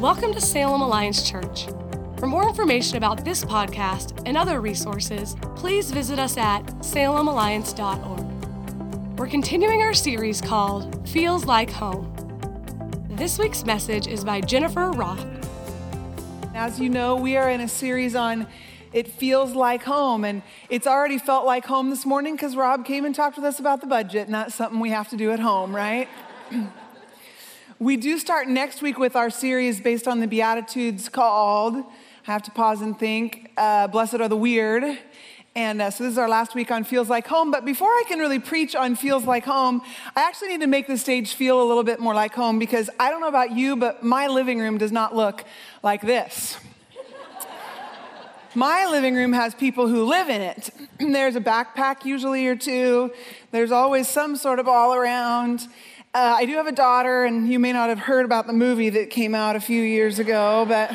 Welcome to Salem Alliance Church. For more information about this podcast and other resources, please visit us at SalemAlliance.org. We're continuing our series called Feels Like Home. This week's message is by Jennifer Roth. As you know, we are in a series on It Feels Like Home, and it's already felt like home this morning because Rob came and talked with us about the budget, and that's something we have to do at home, right? We do start next week with our series based on the Beatitudes called, I have to pause and think, Blessed Are the Weird. And so this is our last week on Feels Like Home. But before I can really preach on Feels Like Home, I actually need to make the stage feel a little bit more like home, because I don't know about you, but my living room does not look like this. My living room has people who live in it. There's a backpack usually or two. There's always some sort of all around. I do have a daughter, and you may not have heard about the movie that came out a few years ago, but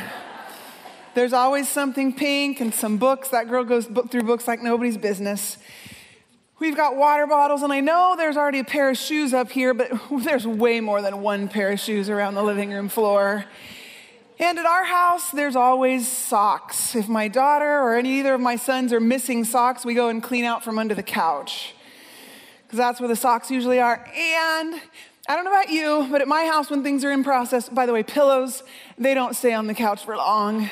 there's always something pink and some books. That girl goes through books like nobody's business. We've got water bottles, and I know there's already a pair of shoes up here, but there's way more than one pair of shoes around the living room floor. And at our house, there's always socks. If my daughter or either of my sons are missing socks, we go and clean out from under the couch, because that's where the socks usually are. And I don't know about you, but at my house, when things are in process, by the way, pillows, they don't stay on the couch for long.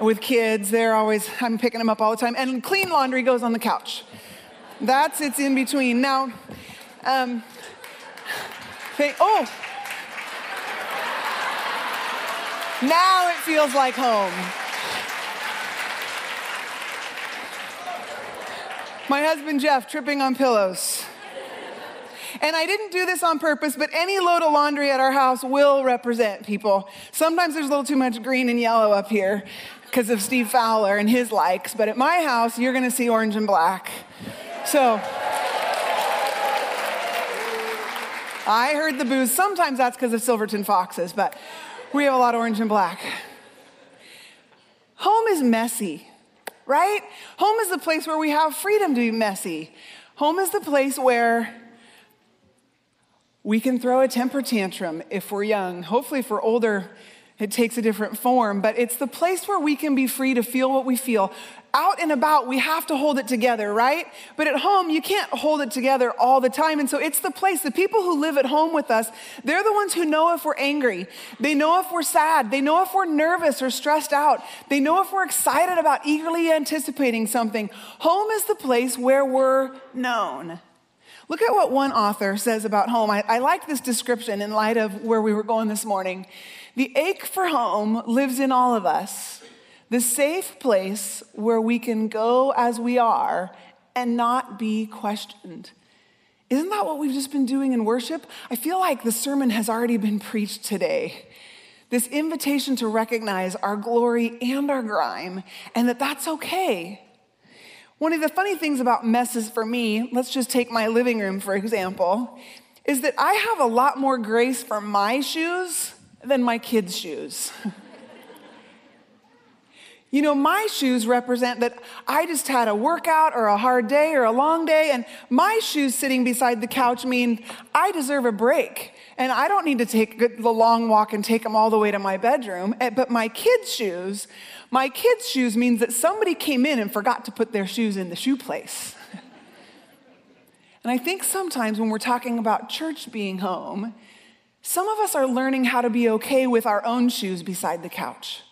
With kids, I'm picking them up all the time. And clean laundry goes on the couch. That's its in between. Now, now it feels like home. My husband, Jeff, tripping on pillows. And I didn't do this on purpose, but any load of laundry at our house will represent people. Sometimes there's a little too much green and yellow up here because of Steve Fowler and his likes. But at my house, you're going to see orange and black. So I heard the booze. Sometimes that's because of Silverton Foxes, but we have a lot of orange and black. Home is messy, right? Home is the place where we have freedom to be messy. Home is the place where we can throw a temper tantrum if we're young. Hopefully, if we're older, it takes a different form. But it's the place where we can be free to feel what we feel. Out and about, we have to hold it together, right? But at home, you can't hold it together all the time. And so it's the place. The people who live at home with us, they're the ones who know if we're angry. They know if we're sad. They know if we're nervous or stressed out. They know if we're excited about eagerly anticipating something. Home is the place where we're known. Look at what one author says about home. I like this description in light of where we were going this morning. The ache for home lives in all of us, the safe place where we can go as we are and not be questioned. Isn't that what we've just been doing in worship? I feel like the sermon has already been preached today. This invitation to recognize our glory and our grime, and that that's okay. One of the funny things about messes for me, let's just take my living room for example, is that I have a lot more grace for my shoes than my kids' shoes. You know, my shoes represent that I just had a workout or a hard day or a long day, and my shoes sitting beside the couch mean I deserve a break, and I don't need to take the long walk and take them all the way to my bedroom. But my kids' shoes means that somebody came in and forgot to put their shoes in the shoe place. And I think sometimes when we're talking about church being home, some of us are learning how to be okay with our own shoes beside the couch.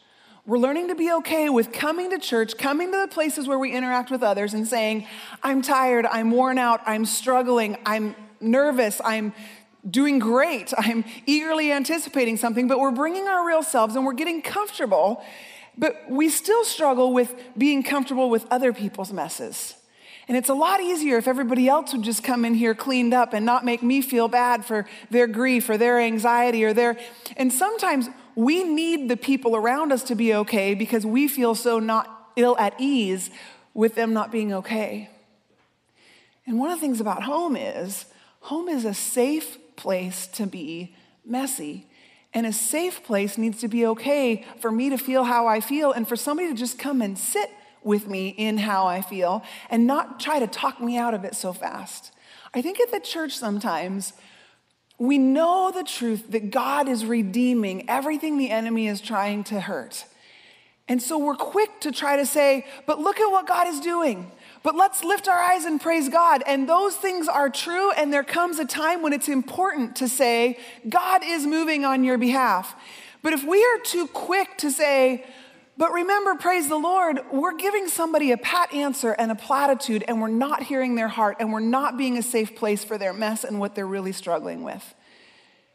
We're learning to be okay with coming to church, coming to the places where we interact with others and saying, I'm tired, I'm worn out, I'm struggling, I'm nervous, I'm doing great, I'm eagerly anticipating something, but we're bringing our real selves and we're getting comfortable, but we still struggle with being comfortable with other people's messes. And it's a lot easier if everybody else would just come in here cleaned up and not make me feel bad for their grief or their anxiety or their... And sometimes we need the people around us to be okay because we feel so not ill at ease with them not being okay. And one of the things about home is a safe place to be messy. And a safe place needs to be okay for me to feel how I feel and for somebody to just come and sit with me in how I feel and not try to talk me out of it so fast. I think at the church sometimes We know the truth that God is redeeming everything the enemy is trying to hurt. And so we're quick to try to say, but look at what God is doing. But let's lift our eyes and praise God. And those things are true, and there comes a time when it's important to say, God is moving on your behalf. But if we are too quick to say, but remember, praise the Lord, we're giving somebody a pat answer and a platitude, and we're not hearing their heart, and we're not being a safe place for their mess and what they're really struggling with.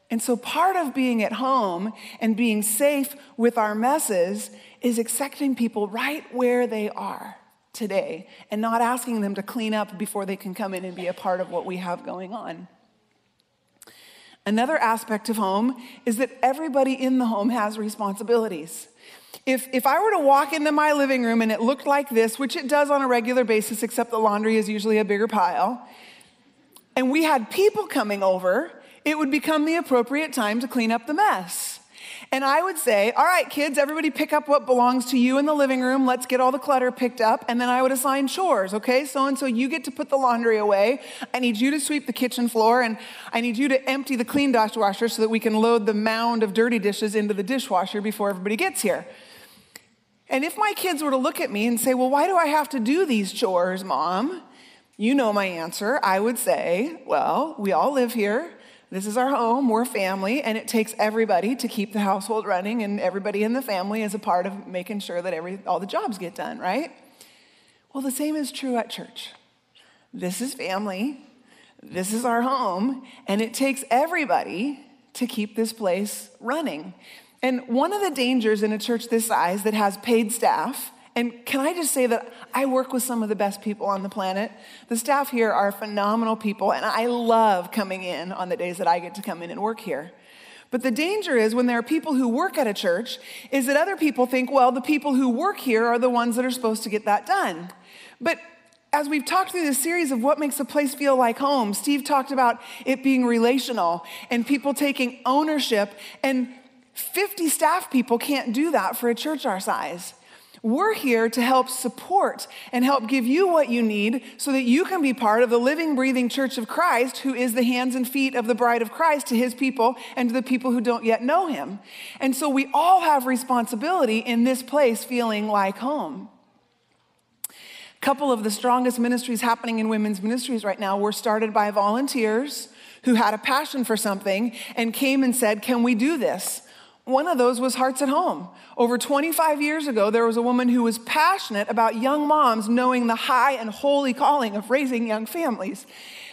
And so part of being at home and being safe with our messes is accepting people right where they are today and not asking them to clean up before they can come in and be a part of what we have going on. Another aspect of home is that everybody in the home has responsibilities. If I were to walk into my living room and it looked like this, which it does on a regular basis, except the laundry is usually a bigger pile, and we had people coming over, it would become the appropriate time to clean up the mess. And I would say, all right, kids, everybody pick up what belongs to you in the living room. Let's get all the clutter picked up. And then I would assign chores, okay? So-and-so, you get to put the laundry away. I need you to sweep the kitchen floor, and I need you to empty the clean dishwasher so that we can load the mound of dirty dishes into the dishwasher before everybody gets here. And if my kids were to look at me and say, well, why do I have to do these chores, Mom? You know my answer. I would say, well, we all live here. This is our home, we're family, and it takes everybody to keep the household running, and everybody in the family is a part of making sure that all the jobs get done, right? Well, the same is true at church. This is family, this is our home, and it takes everybody to keep this place running. And one of the dangers in a church this size that has paid staff, and can I just say that I work with some of the best people on the planet? The staff here are phenomenal people, and I love coming in on the days that I get to come in and work here. But the danger is when there are people who work at a church is that other people think, well, the people who work here are the ones that are supposed to get that done. But as we've talked through this series of what makes a place feel like home, Steve talked about it being relational and people taking ownership, and 50 staff people can't do that for a church our size. We're here to help support and help give you what you need so that you can be part of the living, breathing Church of Christ, who is the hands and feet of the bride of Christ to his people and to the people who don't yet know him. And so we all have responsibility in this place feeling like home. A couple of the strongest ministries happening in women's ministries right now were started by volunteers who had a passion for something and came and said, can we do this? One of those was Hearts at Home. Over 25 years ago, there was a woman who was passionate about young moms knowing the high and holy calling of raising young families.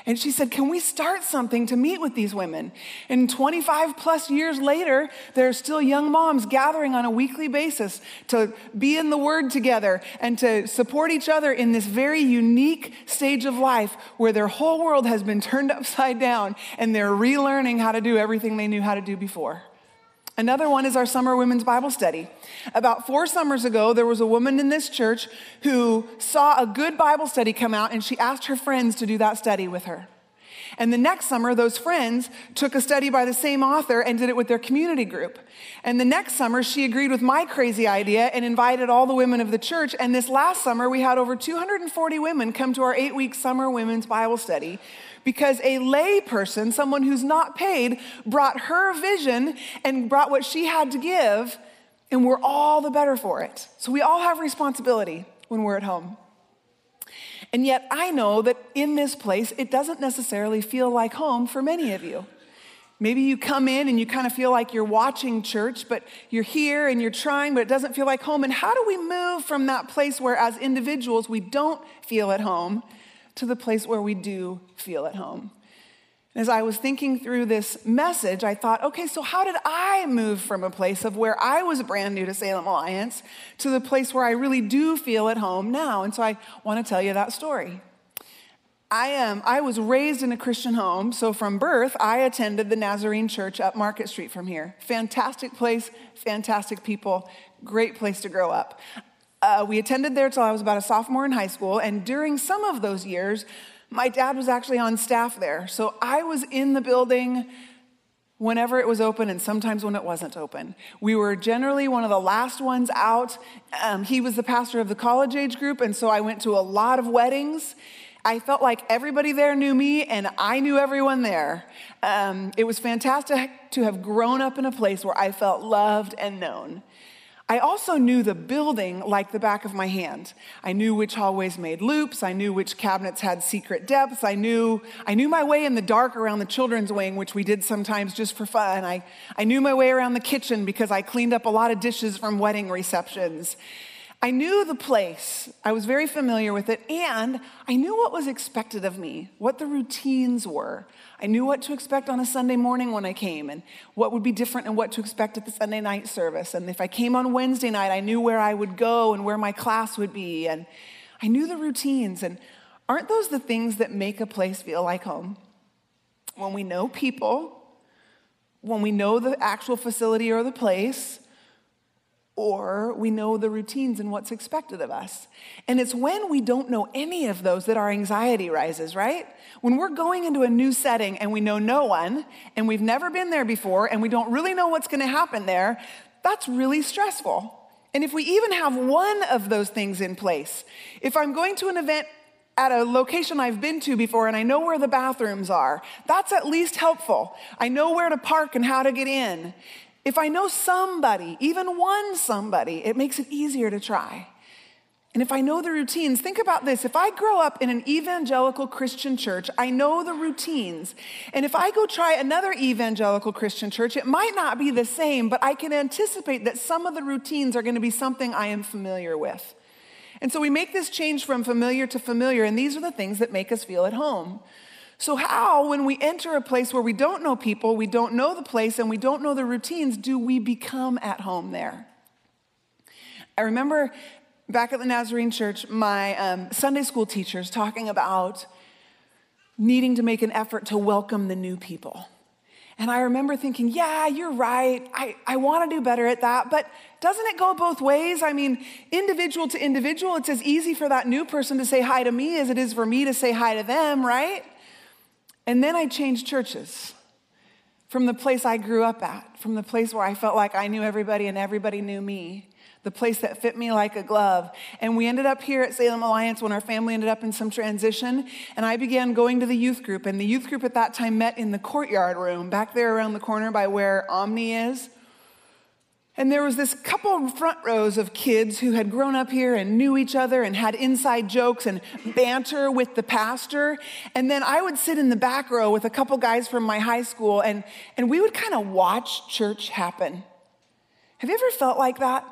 And she said, can we start something to meet with these women? And 25 plus years later, there are still young moms gathering on a weekly basis to be in the Word together and to support each other in this very unique stage of life where their whole world has been turned upside down and they're relearning how to do everything they knew how to do before. Another one is our summer women's Bible study. About 4 summers ago, there was a woman in this church who saw a good Bible study come out, and she asked her friends to do that study with her. And the next summer, those friends took a study by the same author and did it with their community group. And the next summer, she agreed with my crazy idea and invited all the women of the church. And this last summer, we had over 240 women come to our 8-week summer women's Bible study, because a lay person, someone who's not paid, brought her vision and brought what she had to give, and we're all the better for it. So we all have responsibility when we're at home. And yet I know that in this place, it doesn't necessarily feel like home for many of you. Maybe you come in and you kind of feel like you're watching church, but you're here and you're trying, but it doesn't feel like home. And how do we move from that place where as individuals we don't feel at home to the place where we do feel at home? As I was thinking through this message, I thought, okay, so how did I move from a place of where I was brand new to Salem Alliance to the place where I really do feel at home now? And so I want to tell you that story. I was raised in a Christian home, so from birth, I attended the Nazarene Church up Market Street from here. Fantastic place, fantastic people, great place to grow up. We attended there till I was about a sophomore in high school, and during some of those years, my dad was actually on staff there. So I was in the building whenever it was open and sometimes when it wasn't open. We were generally one of the last ones out. He was the pastor of the college age group, and so I went to a lot of weddings. I felt like everybody there knew me and I knew everyone there. It was fantastic to have grown up in a place where I felt loved and known. I also knew the building like the back of my hand. I knew which hallways made loops. I knew which cabinets had secret depths. I knew my way in the dark around the children's wing, which we did sometimes just for fun. I knew my way around the kitchen because I cleaned up a lot of dishes from wedding receptions. I knew the place. I was very familiar with it, and I knew what was expected of me, what the routines were. I knew what to expect on a Sunday morning when I came, and what would be different and what to expect at the Sunday night service. And if I came on Wednesday night, I knew where I would go and where my class would be, and I knew the routines. And aren't those the things that make a place feel like home? When we know people, when we know the actual facility or the place, or we know the routines and what's expected of us. And it's when we don't know any of those that our anxiety rises, right? When we're going into a new setting and we know no one, and we've never been there before, and we don't really know what's gonna happen there, that's really stressful. And if we even have one of those things in place, if I'm going to an event at a location I've been to before and I know where the bathrooms are, that's at least helpful. I know where to park and how to get in. If I know somebody, even one somebody, it makes it easier to try. And if I know the routines, think about this. If I grow up in an evangelical Christian church, I know the routines. And if I go try another evangelical Christian church, it might not be the same, but I can anticipate that some of the routines are going to be something I am familiar with. And so we make this change from familiar to familiar, and these are the things that make us feel at home. So how, when we enter a place where we don't know people, we don't know the place, and we don't know the routines, do we become at home there? I remember back at the Nazarene Church, my Sunday school teachers talking about needing to make an effort to welcome the new people. And I remember thinking, yeah, you're right. I want to do better at that, but doesn't it go both ways? I mean, individual to individual, it's as easy for that new person to say hi to me as it is for me to say hi to them, right? And then I changed churches from the place I grew up at, from the place where I felt like I knew everybody and everybody knew me, the place that fit me like a glove. And we ended up here at Salem Alliance when our family ended up in some transition, and I began going to the youth group. And the youth group at that time met in the courtyard room back there around the corner by where Omni is. And there was this couple front rows of kids who had grown up here and knew each other and had inside jokes and banter with the pastor. And then I would sit in the back row with a couple guys from my high school, and we would kind of watch church happen. Have you ever felt like that?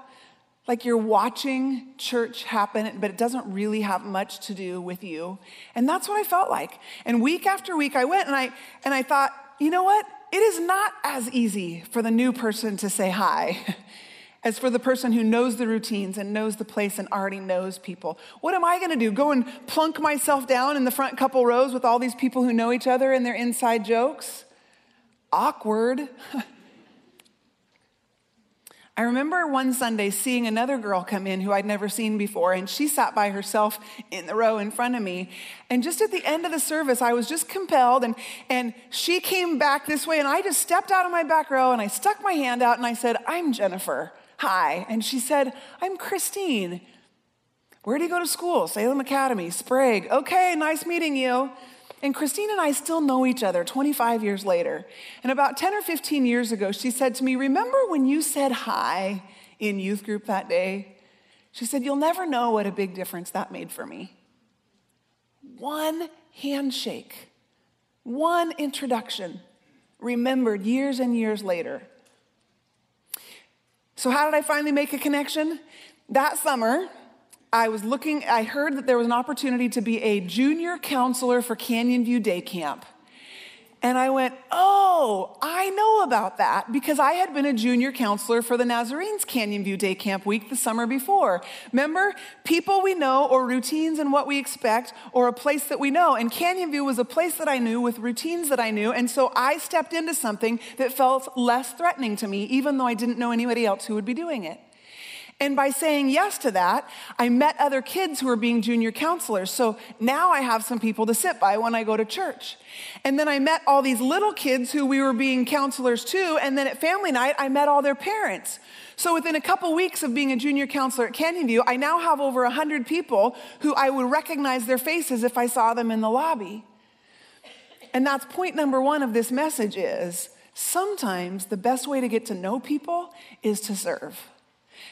Like you're watching church happen, but it doesn't really have much to do with you. And that's what I felt like. And week after week I went, and I thought, you know what? It is not as easy for the new person to say hi as for the person who knows the routines and knows the place and already knows people. What am I going to do? Go and plunk myself down in the front couple rows with all these people who know each other and their inside jokes? Awkward. I remember one Sunday seeing another girl come in who I'd never seen before, and she sat by herself in the row in front of me. And just at the end of the service, I was just compelled, and she came back this way, and I just stepped out of my back row, and I stuck my hand out, and I said, "I'm Jennifer. Hi." And she said, "I'm Christine. Where do you go to school?" "Salem Academy, Sprague." "Okay, nice meeting you." And Christine and I still know each other 25 years later. And about 10 or 15 years ago, she said to me, "Remember when you said hi in youth group that day?" She said, "You'll never know what a big difference that made for me." One handshake, one introduction, remembered years and years later. So how did I finally make a connection? That summer, I heard that there was an opportunity to be a junior counselor for Canyon View Day Camp. And I went, oh, I know about that, because I had been a junior counselor for the Nazarenes Canyon View Day Camp week the summer before. Remember, people we know or routines and what we expect or a place that we know. And Canyon View was a place that I knew with routines that I knew. And so I stepped into something that felt less threatening to me, even though I didn't know anybody else who would be doing it. And by saying yes to that, I met other kids who were being junior counselors. So now I have some people to sit by when I go to church. And then I met all these little kids who we were being counselors to. And then at family night, I met all their parents. So within a couple weeks of being a junior counselor at Canyon View, I now have over 100 people who I would recognize their faces if I saw them in the lobby. And that's point number one of this message is, sometimes the best way to get to know people is to serve.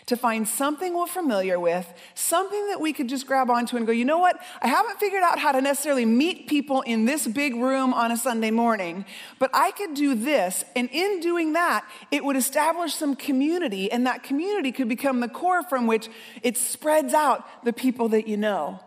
To find something we're familiar with, something that we could just grab onto and go, you know what, I haven't figured out how to necessarily meet people in this big room on a Sunday morning, but I could do this, and in doing that, it would establish some community, and that community could become the core from which it spreads out the people that you know.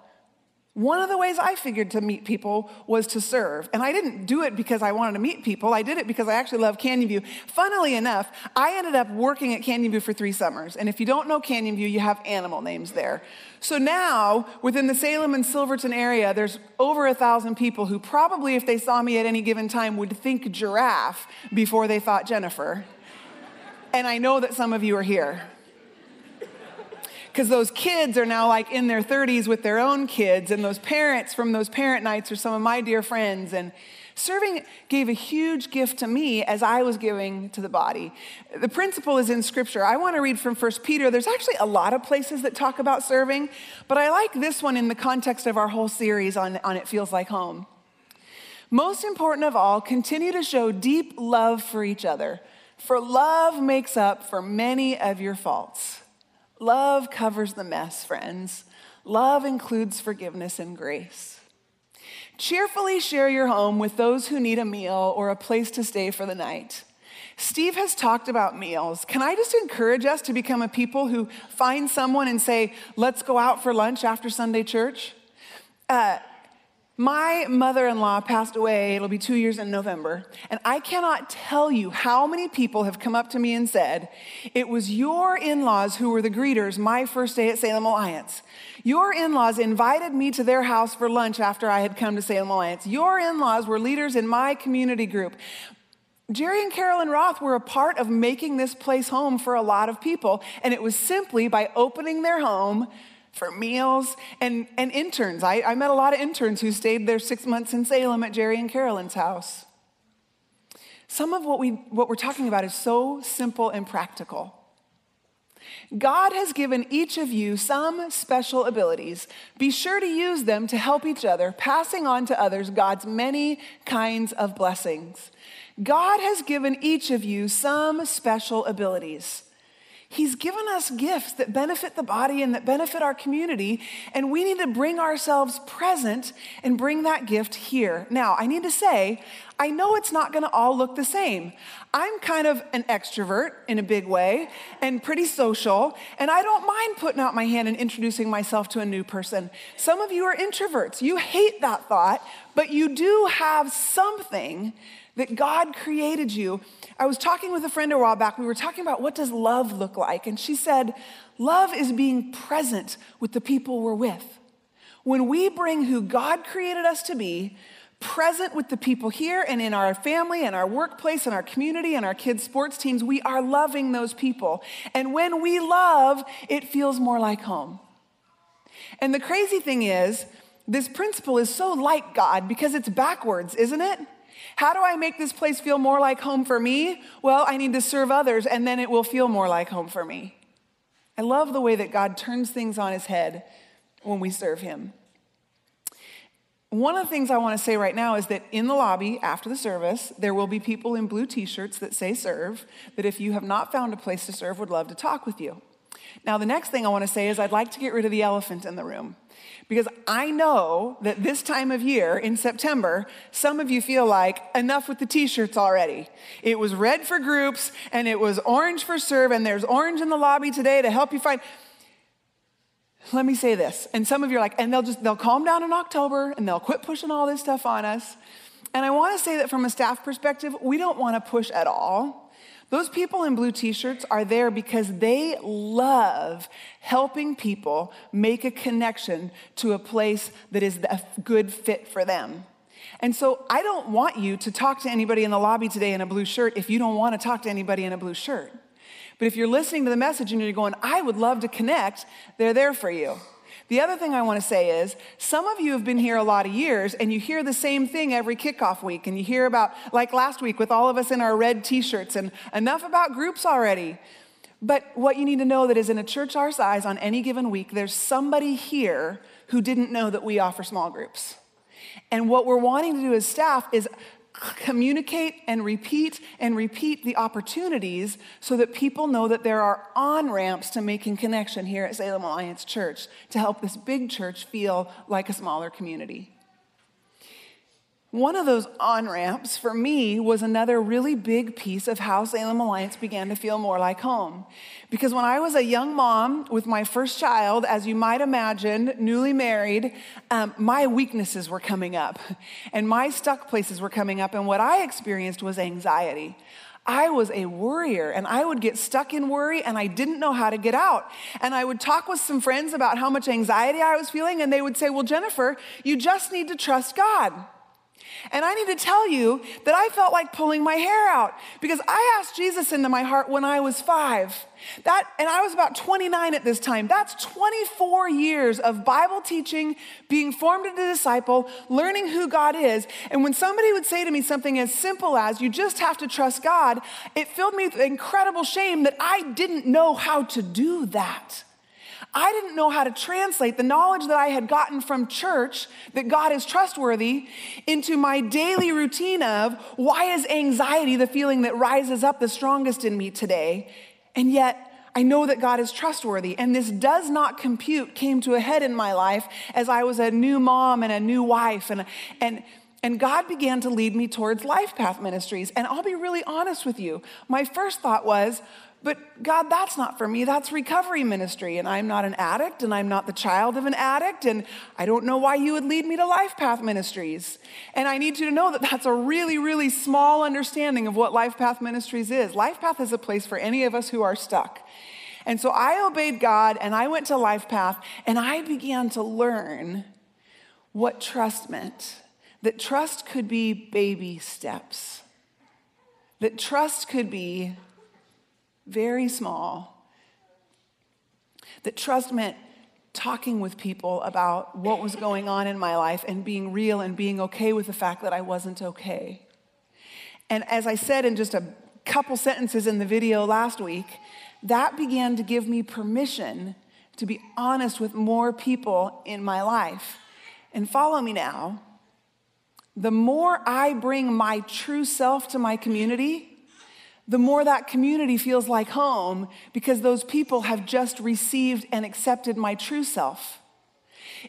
One of the ways I figured to meet people was to serve. And I didn't do it because I wanted to meet people. I did it because I actually love Canyon View. Funnily enough, I ended up working at Canyon View for 3 summers. And if you don't know Canyon View, you have animal names there. So now, within the Salem and Silverton area, there's over 1,000 people who probably, if they saw me at any given time, would think giraffe before they thought Jennifer. And I know that some of you are here. Because those kids are now like in their 30s with their own kids, and those parents from those parent nights are some of my dear friends. And serving gave a huge gift to me as I was giving to the body. The principle is in Scripture. I want to read from 1 Peter. There's actually a lot of places that talk about serving, but I like this one in the context of our whole series on It Feels Like Home. Most important of all, continue to show deep love for each other, for love makes up for many of your faults. Love covers the mess, friends. Love includes forgiveness and grace. Cheerfully share your home with those who need a meal or a place to stay for the night. Steve has talked about meals. Can I just encourage us to become a people who find someone and say, let's go out for lunch after Sunday church? My mother-in-law passed away, it'll be 2 years in November, and I cannot tell you how many people have come up to me and said, it was your in-laws who were the greeters my first day at Salem Alliance. Your in-laws invited me to their house for lunch after I had come to Salem Alliance. Your in-laws were leaders in my community group. Jerry and Carolyn Roth were a part of making this place home for a lot of people, and it was simply by opening their home for meals and interns. I met a lot of interns who stayed there 6 months in Salem at Jerry and Carolyn's house. Some of what we're talking about is so simple and practical. God has given each of you some special abilities. Be sure to use them to help each other, passing on to others God's many kinds of blessings. God has given each of you some special abilities. He's given us gifts that benefit the body and that benefit our community, and we need to bring ourselves present and bring that gift here. Now, I need to say, I know it's not going to all look the same. I'm kind of an extrovert in a big way and pretty social, and I don't mind putting out my hand and introducing myself to a new person. Some of you are introverts. You hate that thought, but you do have something that God created you. I was talking with a friend a while back. We were talking about what does love look like? And she said, love is being present with the people we're with. When we bring who God created us to be, present with the people here and in our family and our workplace and our community and our kids' sports teams, we are loving those people. And when we love, it feels more like home. And the crazy thing is, this principle is so like God because it's backwards, isn't it? How do I make this place feel more like home for me? Well, I need to serve others, and then it will feel more like home for me. I love the way that God turns things on his head when we serve him. One of the things I want to say right now is that in the lobby after the service, there will be people in blue t-shirts that say serve, that if you have not found a place to serve, would love to talk with you. Now, the next thing I want to say is I'd like to get rid of the elephant in the room. Because I know that this time of year, in September, some of you feel like, enough with the t-shirts already. It was red for groups, and it was orange for serve, and there's orange in the lobby today to help you find. Let me say this, and some of you are like, and they'll calm down in October, and they'll quit pushing all this stuff on us. And I want to say that from a staff perspective, we don't want to push at all. Those people in blue t-shirts are there because they love helping people make a connection to a place that is a good fit for them. And so I don't want you to talk to anybody in the lobby today in a blue shirt if you don't want to talk to anybody in a blue shirt. But if you're listening to the message and you're going, I would love to connect, they're there for you. The other thing I want to say is, some of you have been here a lot of years, and you hear the same thing every kickoff week, and you hear about, like last week, with all of us in our red t-shirts, and enough about groups already. But what you need to know that is in a church our size, on any given week, there's somebody here who didn't know that we offer small groups. And what we're wanting to do as staff is communicate and repeat the opportunities so that people know that there are on-ramps to making connection here at Salem Alliance Church to help this big church feel like a smaller community. One of those on-ramps for me was another really big piece of how Salem Alliance began to feel more like home. Because when I was a young mom with my first child, as you might imagine, newly married, my weaknesses were coming up and my stuck places were coming up. And what I experienced was anxiety. I was a worrier, and I would get stuck in worry, and I didn't know how to get out. And I would talk with some friends about how much anxiety I was feeling, and they would say, well, Jennifer, you just need to trust God. And I need to tell you that I felt like pulling my hair out because I asked Jesus into my heart when I was 5. And I was about 29 at this time. That's 24 years of Bible teaching, being formed into a disciple, learning who God is. And when somebody would say to me something as simple as, you just have to trust God, it filled me with incredible shame that I didn't know how to do that. I didn't know how to translate the knowledge that I had gotten from church, that God is trustworthy, into my daily routine of, why is anxiety the feeling that rises up the strongest in me today? And yet, I know that God is trustworthy, and this does not compute came to a head in my life as I was a new mom and a new wife, and God began to lead me towards LifePath Ministries. And I'll be really honest with you, my first thought was, but God, that's not for me. That's recovery ministry, and I'm not an addict, and I'm not the child of an addict, and I don't know why you would lead me to LifePath Ministries. And I need you to know that that's a really, really small understanding of what LifePath Ministries is. LifePath is a place for any of us who are stuck. And so I obeyed God, and I went to LifePath, and I began to learn what trust meant, that trust could be baby steps, that trust could be very small, that trust meant talking with people about what was going on in my life and being real and being okay with the fact that I wasn't okay. And as I said in just a couple sentences in the video last week, that began to give me permission to be honest with more people in my life. And follow me now, the more I bring my true self to my community, the more that community feels like home because those people have just received and accepted my true self.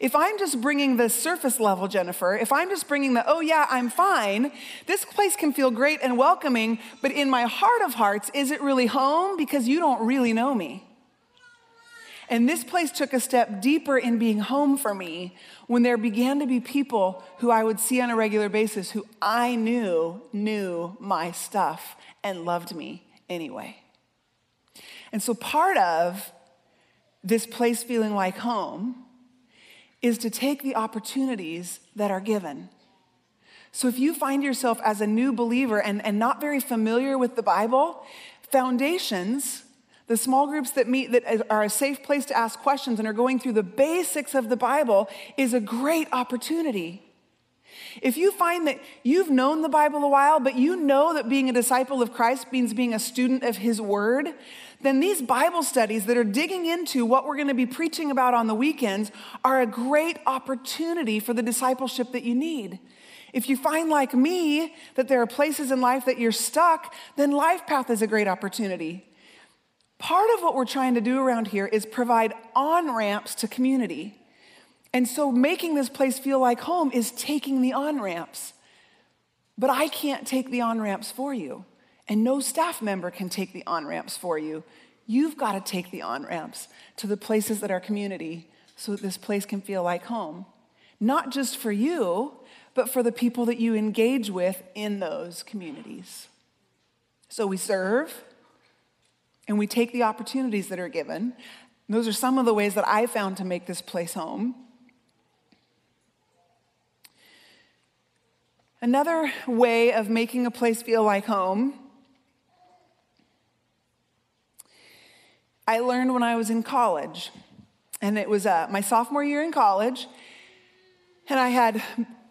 If I'm just bringing the surface level, Jennifer, if I'm just bringing the, oh yeah, I'm fine, this place can feel great and welcoming, but in my heart of hearts, is it really home? Because you don't really know me. And this place took a step deeper in being home for me when there began to be people who I would see on a regular basis who I knew my stuff and loved me anyway. And so part of this place feeling like home is to take the opportunities that are given. So if you find yourself as a new believer and not very familiar with the Bible, Foundations, the small groups that meet that are a safe place to ask questions and are going through the basics of the Bible, is a great opportunity. If you find that you've known the Bible a while, but you know that being a disciple of Christ means being a student of His Word, then these Bible studies that are digging into what we're going to be preaching about on the weekends are a great opportunity for the discipleship that you need. If you find, like me, that there are places in life that you're stuck, then LifePath is a great opportunity. Part of what we're trying to do around here is provide on-ramps to community. And so making this place feel like home is taking the on-ramps. But I can't take the on-ramps for you. And no staff member can take the on-ramps for you. You've got to take the on-ramps to the places that are community so that this place can feel like home. Not just for you, but for the people that you engage with in those communities. So we serve, and we take the opportunities that are given. Those are some of the ways that I found to make this place home. Another way of making a place feel like home I learned when I was in college. And it was my sophomore year in college. And I had,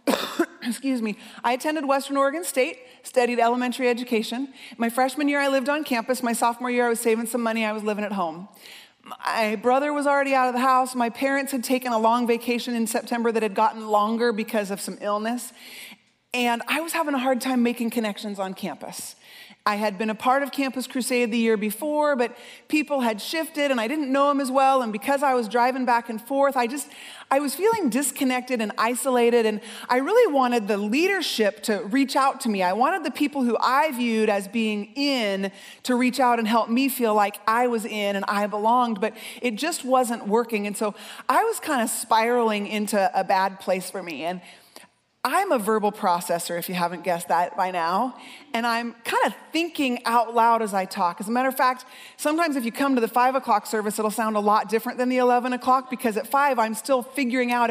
I attended Western Oregon State, studied elementary education. My freshman year, I lived on campus. My sophomore year, I was saving some money. I was living at home. My brother was already out of the house. My parents had taken a long vacation in September that had gotten longer because of some illness. And I was having a hard time making connections on campus. I had been a part of Campus Crusade the year before, but people had shifted and I didn't know them as well. And because I was driving back and forth, I was feeling disconnected and isolated. And I really wanted the leadership to reach out to me. I wanted the people who I viewed as being in to reach out and help me feel like I was in and I belonged, but it just wasn't working. And so I was kind of spiraling into a bad place for me. And I'm a verbal processor, if you haven't guessed that by now, and I'm kind of thinking out loud as I talk. As a matter of fact, sometimes if you come to the 5 o'clock service, it'll sound a lot different than the 11 o'clock, because at 5, I'm still figuring out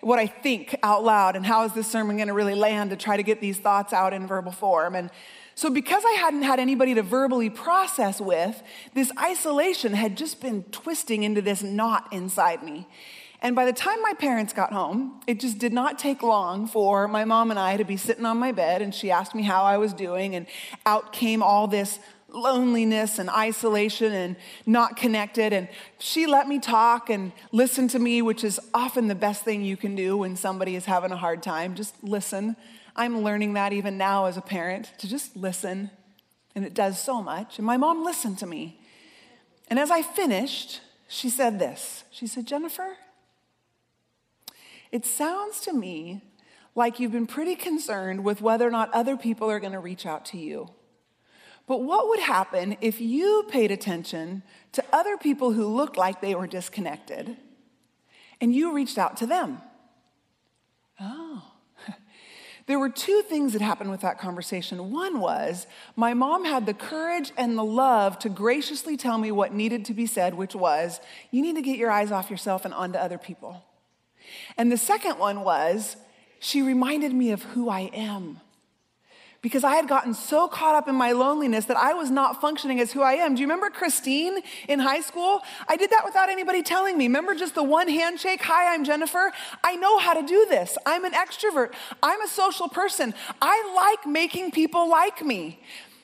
what I think out loud and how is this sermon going to really land to try to get these thoughts out in verbal form. And so because I hadn't had anybody to verbally process with, this isolation had just been twisting into this knot inside me. And by the time my parents got home, it just did not take long for my mom and I to be sitting on my bed, and she asked me how I was doing, and out came all this loneliness and isolation and not connected, and she let me talk and listen to me, which is often the best thing you can do when somebody is having a hard time. Just listen. I'm learning that even now as a parent, to just listen, and it does so much. And my mom listened to me. And as I finished, she said this. She said, "Jennifer, it sounds to me like you've been pretty concerned with whether or not other people are going to reach out to you. But what would happen if you paid attention to other people who looked like they were disconnected and you reached out to them?" Oh. There were two things that happened with that conversation. One was my mom had the courage and the love to graciously tell me what needed to be said, which was, you need to get your eyes off yourself and onto other people. And the second one was, she reminded me of who I am. Because I had gotten so caught up in my loneliness that I was not functioning as who I am. Do you remember Christine in high school? I did that without anybody telling me. Remember just the one handshake? Hi, I'm Jennifer. I know how to do this. I'm an extrovert. I'm a social person. I like making people like me.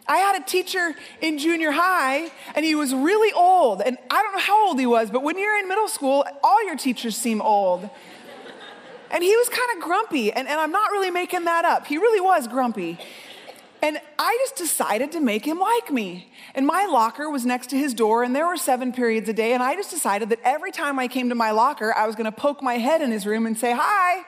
I had a teacher in junior high, and he was really old. And I don't know how old he was, but when you're in middle school, all your teachers seem old. And he was kind of grumpy, and I'm not really making that up. He really was grumpy. And I just decided to make him like me. And my locker was next to his door, and there were 7 periods a day, and I just decided that every time I came to my locker, I was going to poke my head in his room and say, hi.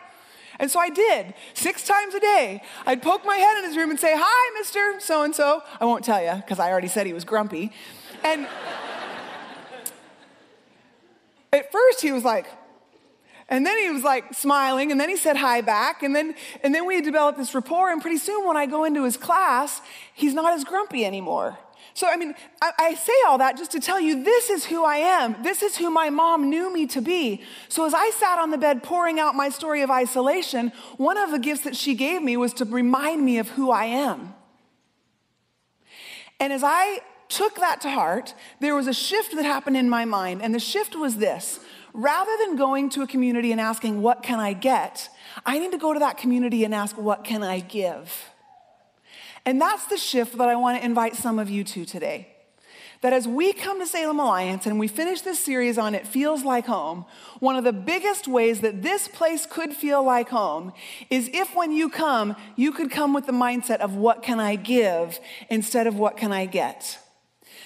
And so I did, 6 times a day. I'd poke my head in his room and say, hi, Mr. So-and-so. I won't tell you, because I already said he was grumpy. And at first he was like, and then he was like smiling, and then he said hi back, and then we developed this rapport, and pretty soon when I go into his class, he's not as grumpy anymore. So, I say all that just to tell you, this is who I am. This is who my mom knew me to be. So as I sat on the bed pouring out my story of isolation, one of the gifts that she gave me was to remind me of who I am. And as I took that to heart, there was a shift that happened in my mind. And the shift was this. Rather than going to a community and asking, what can I get? I need to go to that community and ask, what can I give? And that's the shift that I want to invite some of you to today. That as we come to Salem Alliance and we finish this series on It Feels Like Home, one of the biggest ways that this place could feel like home is if when you could come with the mindset of what can I give instead of what can I get.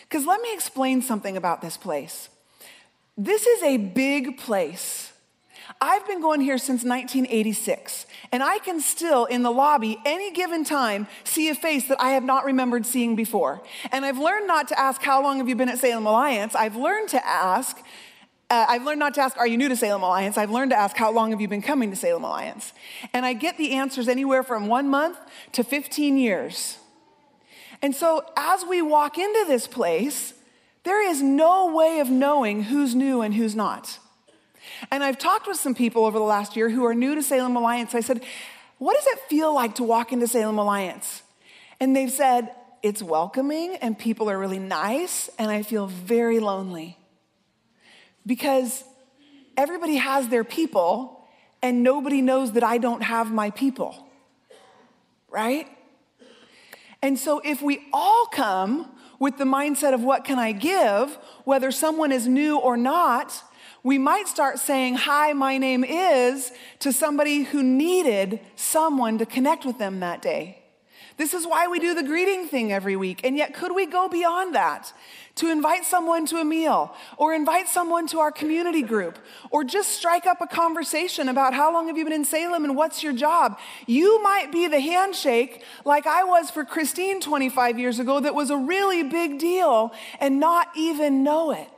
Because let me explain something about this place. This is a big place. I've been going here since 1986, and I can still, in the lobby, any given time, see a face that I have not remembered seeing before. And I've learned not to ask, how long have you been at Salem Alliance? I've learned not to ask, are you new to Salem Alliance? I've learned to ask, how long have you been coming to Salem Alliance? And I get the answers anywhere from 1 month to 15 years. And so as we walk into this place, there is no way of knowing who's new and who's not. And I've talked with some people over the last year who are new to Salem Alliance. I said, what does it feel like to walk into Salem Alliance? And they've said, it's welcoming and people are really nice, and I feel very lonely because everybody has their people and nobody knows that I don't have my people, right? And so if we all come with the mindset of what can I give, whether someone is new or not, we might start saying, hi, my name is, to somebody who needed someone to connect with them that day. This is why we do the greeting thing every week. And yet, could we go beyond that to invite someone to a meal or invite someone to our community group or just strike up a conversation about how long have you been in Salem and what's your job? You might be the handshake like I was for Christine 25 years ago that was a really big deal and not even know it.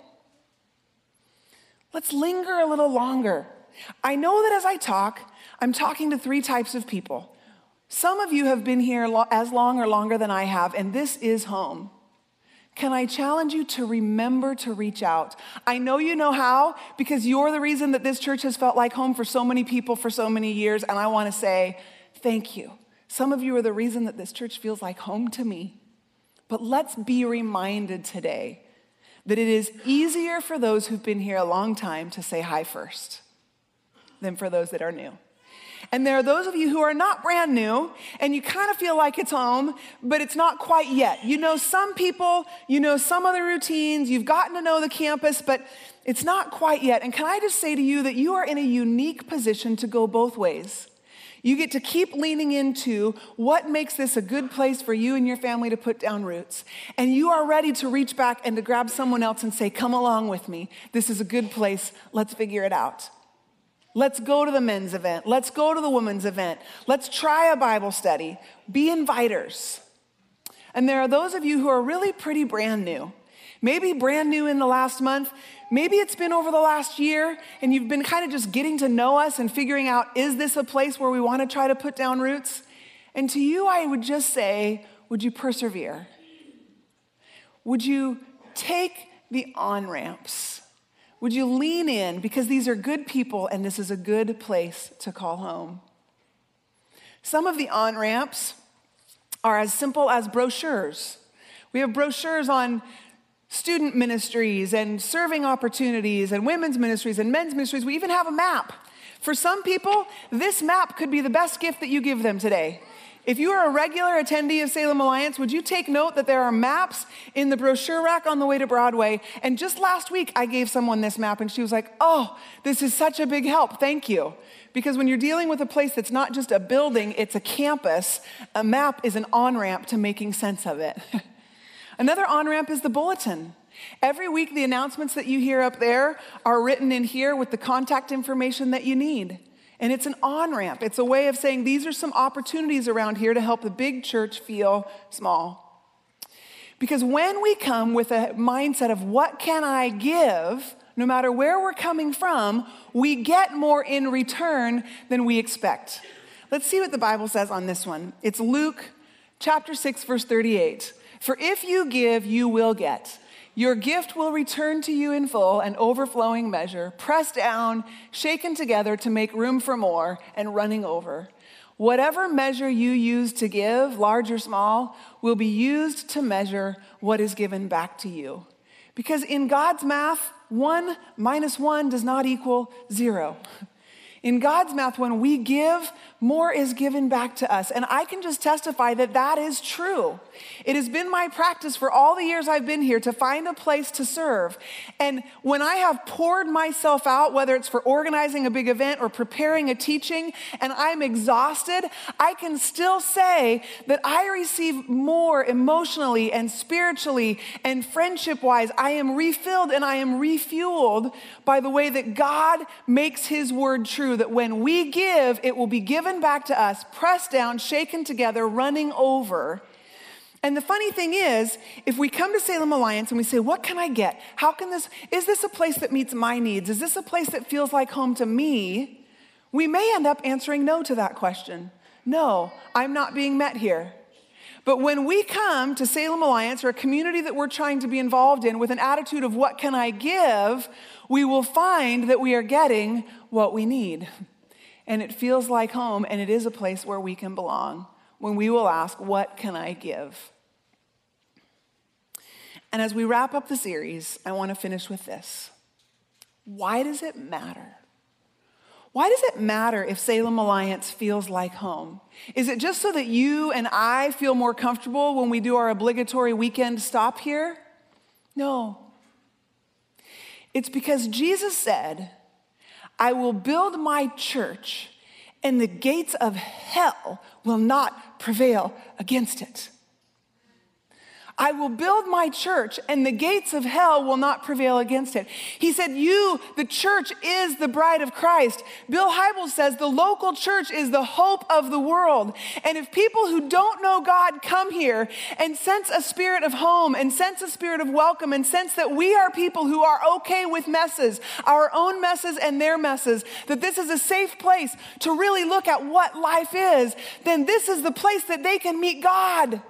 Let's linger a little longer. I know that as I talk, I'm talking to three types of people. Some of you have been here as long or longer than I have, and this is home. Can I challenge you to remember to reach out? I know you know how, because you're the reason that this church has felt like home for so many people for so many years, and I want to say thank you. Some of you are the reason that this church feels like home to me. But let's be reminded today that it is easier for those who've been here a long time to say hi first than for those that are new. And there are those of you who are not brand new, and you kind of feel like it's home, but it's not quite yet. You know some people, you know some of the routines, you've gotten to know the campus, but it's not quite yet. And can I just say to you that you are in a unique position to go both ways. You get to keep leaning into what makes this a good place for you and your family to put down roots. And you are ready to reach back and to grab someone else and say, come along with me. This is a good place. Let's figure it out. Let's go to the men's event. Let's go to the women's event. Let's try a Bible study. Be inviters. And there are those of you who are really pretty brand new. Maybe brand new in the last month. Maybe it's been over the last year, and you've been kind of just getting to know us and figuring out, is this a place where we want to try to put down roots? And to you, I would just say, would you persevere? Would you take the on-ramps? Would you lean in? Because these are good people, and this is a good place to call home. Some of the on-ramps are as simple as brochures. We have brochures on student ministries and serving opportunities and women's ministries and men's ministries. We even have a map. For some people, this map could be the best gift that you give them today. If you are a regular attendee of Salem Alliance, would you take note that there are maps in the brochure rack on the way to Broadway? And just last week, I gave someone this map, and she was like, oh, this is such a big help. Thank you. Because when you're dealing with a place that's not just a building, it's a campus, a map is an on-ramp to making sense of it. Another on-ramp is the bulletin. Every week, the announcements that you hear up there are written in here with the contact information that you need. And it's an on-ramp. It's a way of saying these are some opportunities around here to help the big church feel small. Because when we come with a mindset of what can I give, no matter where we're coming from, we get more in return than we expect. Let's see what the Bible says on this one. It's Luke chapter 6, verse 38. For if you give, you will get. Your gift will return to you in full and overflowing measure, pressed down, shaken together to make room for more, and running over. Whatever measure you use to give, large or small, will be used to measure what is given back to you. Because in God's math, 1 minus 1 does not equal 0. In God's math, when we give, more is given back to us. And I can just testify that that is true. It has been my practice for all the years I've been here to find a place to serve. And when I have poured myself out, whether it's for organizing a big event or preparing a teaching, and I'm exhausted, I can still say that I receive more emotionally and spiritually and friendship-wise. I am refilled and I am refueled by the way that God makes his word true. That when we give, it will be given back to us, pressed down, shaken together, running over. And the funny thing is, if we come to Salem Alliance and we say, what can I get? How can this, is this a place that meets my needs? Is this a place that feels like home to me? We may end up answering no to that question. No, I'm not being met here. But when we come to Salem Alliance or a community that we're trying to be involved in with an attitude of what can I give, we will find that we are getting what we need. And it feels like home, and it is a place where we can belong when we will ask, what can I give? And as we wrap up the series, I want to finish with this. Why does it matter? Why does it matter if Salem Alliance feels like home? Is it just so that you and I feel more comfortable when we do our obligatory weekend stop here? No. It's because Jesus said, I will build my church, and the gates of hell will not prevail against it. I will build my church, and the gates of hell will not prevail against it. He said, you, the church, is the bride of Christ. Bill Hybels says the local church is the hope of the world. And if people who don't know God come here and sense a spirit of home and sense a spirit of welcome and sense that we are people who are okay with messes, our own messes and their messes, that this is a safe place to really look at what life is, then this is the place that they can meet God.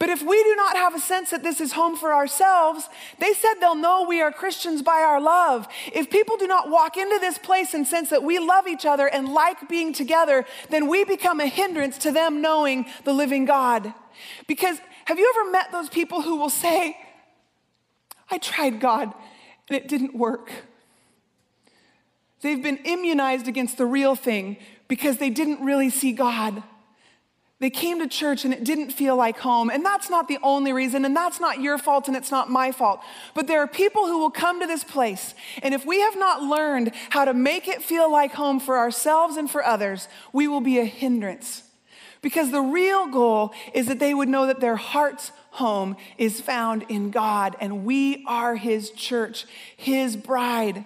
But if we do not have a sense that this is home for ourselves, they said they'll know we are Christians by our love. If people do not walk into this place and sense that we love each other and like being together, then we become a hindrance to them knowing the living God. Because have you ever met those people who will say, I tried God and it didn't work? They've been immunized against the real thing because they didn't really see God. They came to church and it didn't feel like home. And that's not the only reason, and that's not your fault, and it's not my fault. But there are people who will come to this place, and if we have not learned how to make it feel like home for ourselves and for others, we will be a hindrance. Because the real goal is that they would know that their heart's home is found in God, and we are His church, His bride.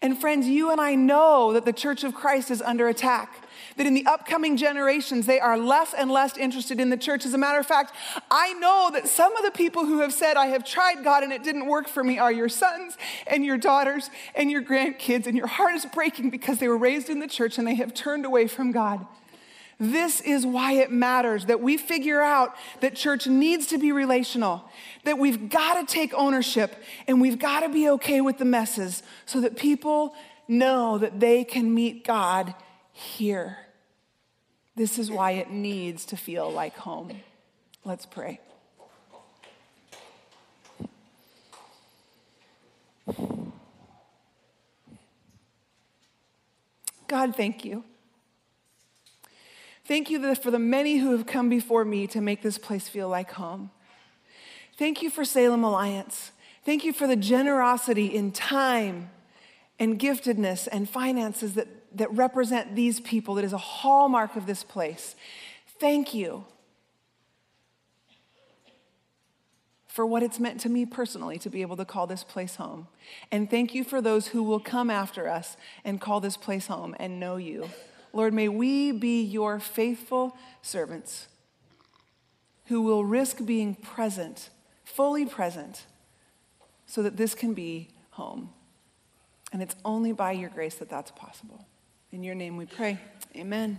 And friends, you and I know that the Church of Christ is under attack. That in the upcoming generations, they are less and less interested in the church. As a matter of fact, I know that some of the people who have said, I have tried God and it didn't work for me, are your sons and your daughters and your grandkids, and your heart is breaking because they were raised in the church and they have turned away from God. This is why it matters that we figure out that church needs to be relational, that we've got to take ownership and we've got to be okay with the messes so that people know that they can meet God here. This is why it needs to feel like home. Let's pray. God, thank you. Thank you for the many who have come before me to make this place feel like home. Thank you for Salem Alliance. Thank you for the generosity in time and giftedness and finances that represent these people, that is a hallmark of this place. Thank you for what it's meant to me personally to be able to call this place home. And thank you for those who will come after us and call this place home and know you. Lord, may we be your faithful servants who will risk being present, fully present, so that this can be home. And it's only by your grace that that's possible. In your name we pray. Amen.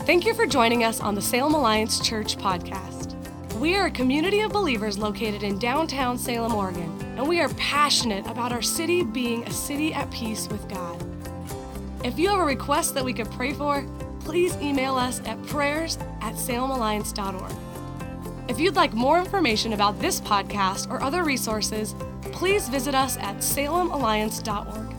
Thank you for joining us on the Salem Alliance Church podcast. We are a community of believers located in downtown Salem, Oregon, and we are passionate about our city being a city at peace with God. If you have a request that we could pray for, please email us at prayers@SalemAlliance.org. If you'd like more information about this podcast or other resources, please visit us at SalemAlliance.org.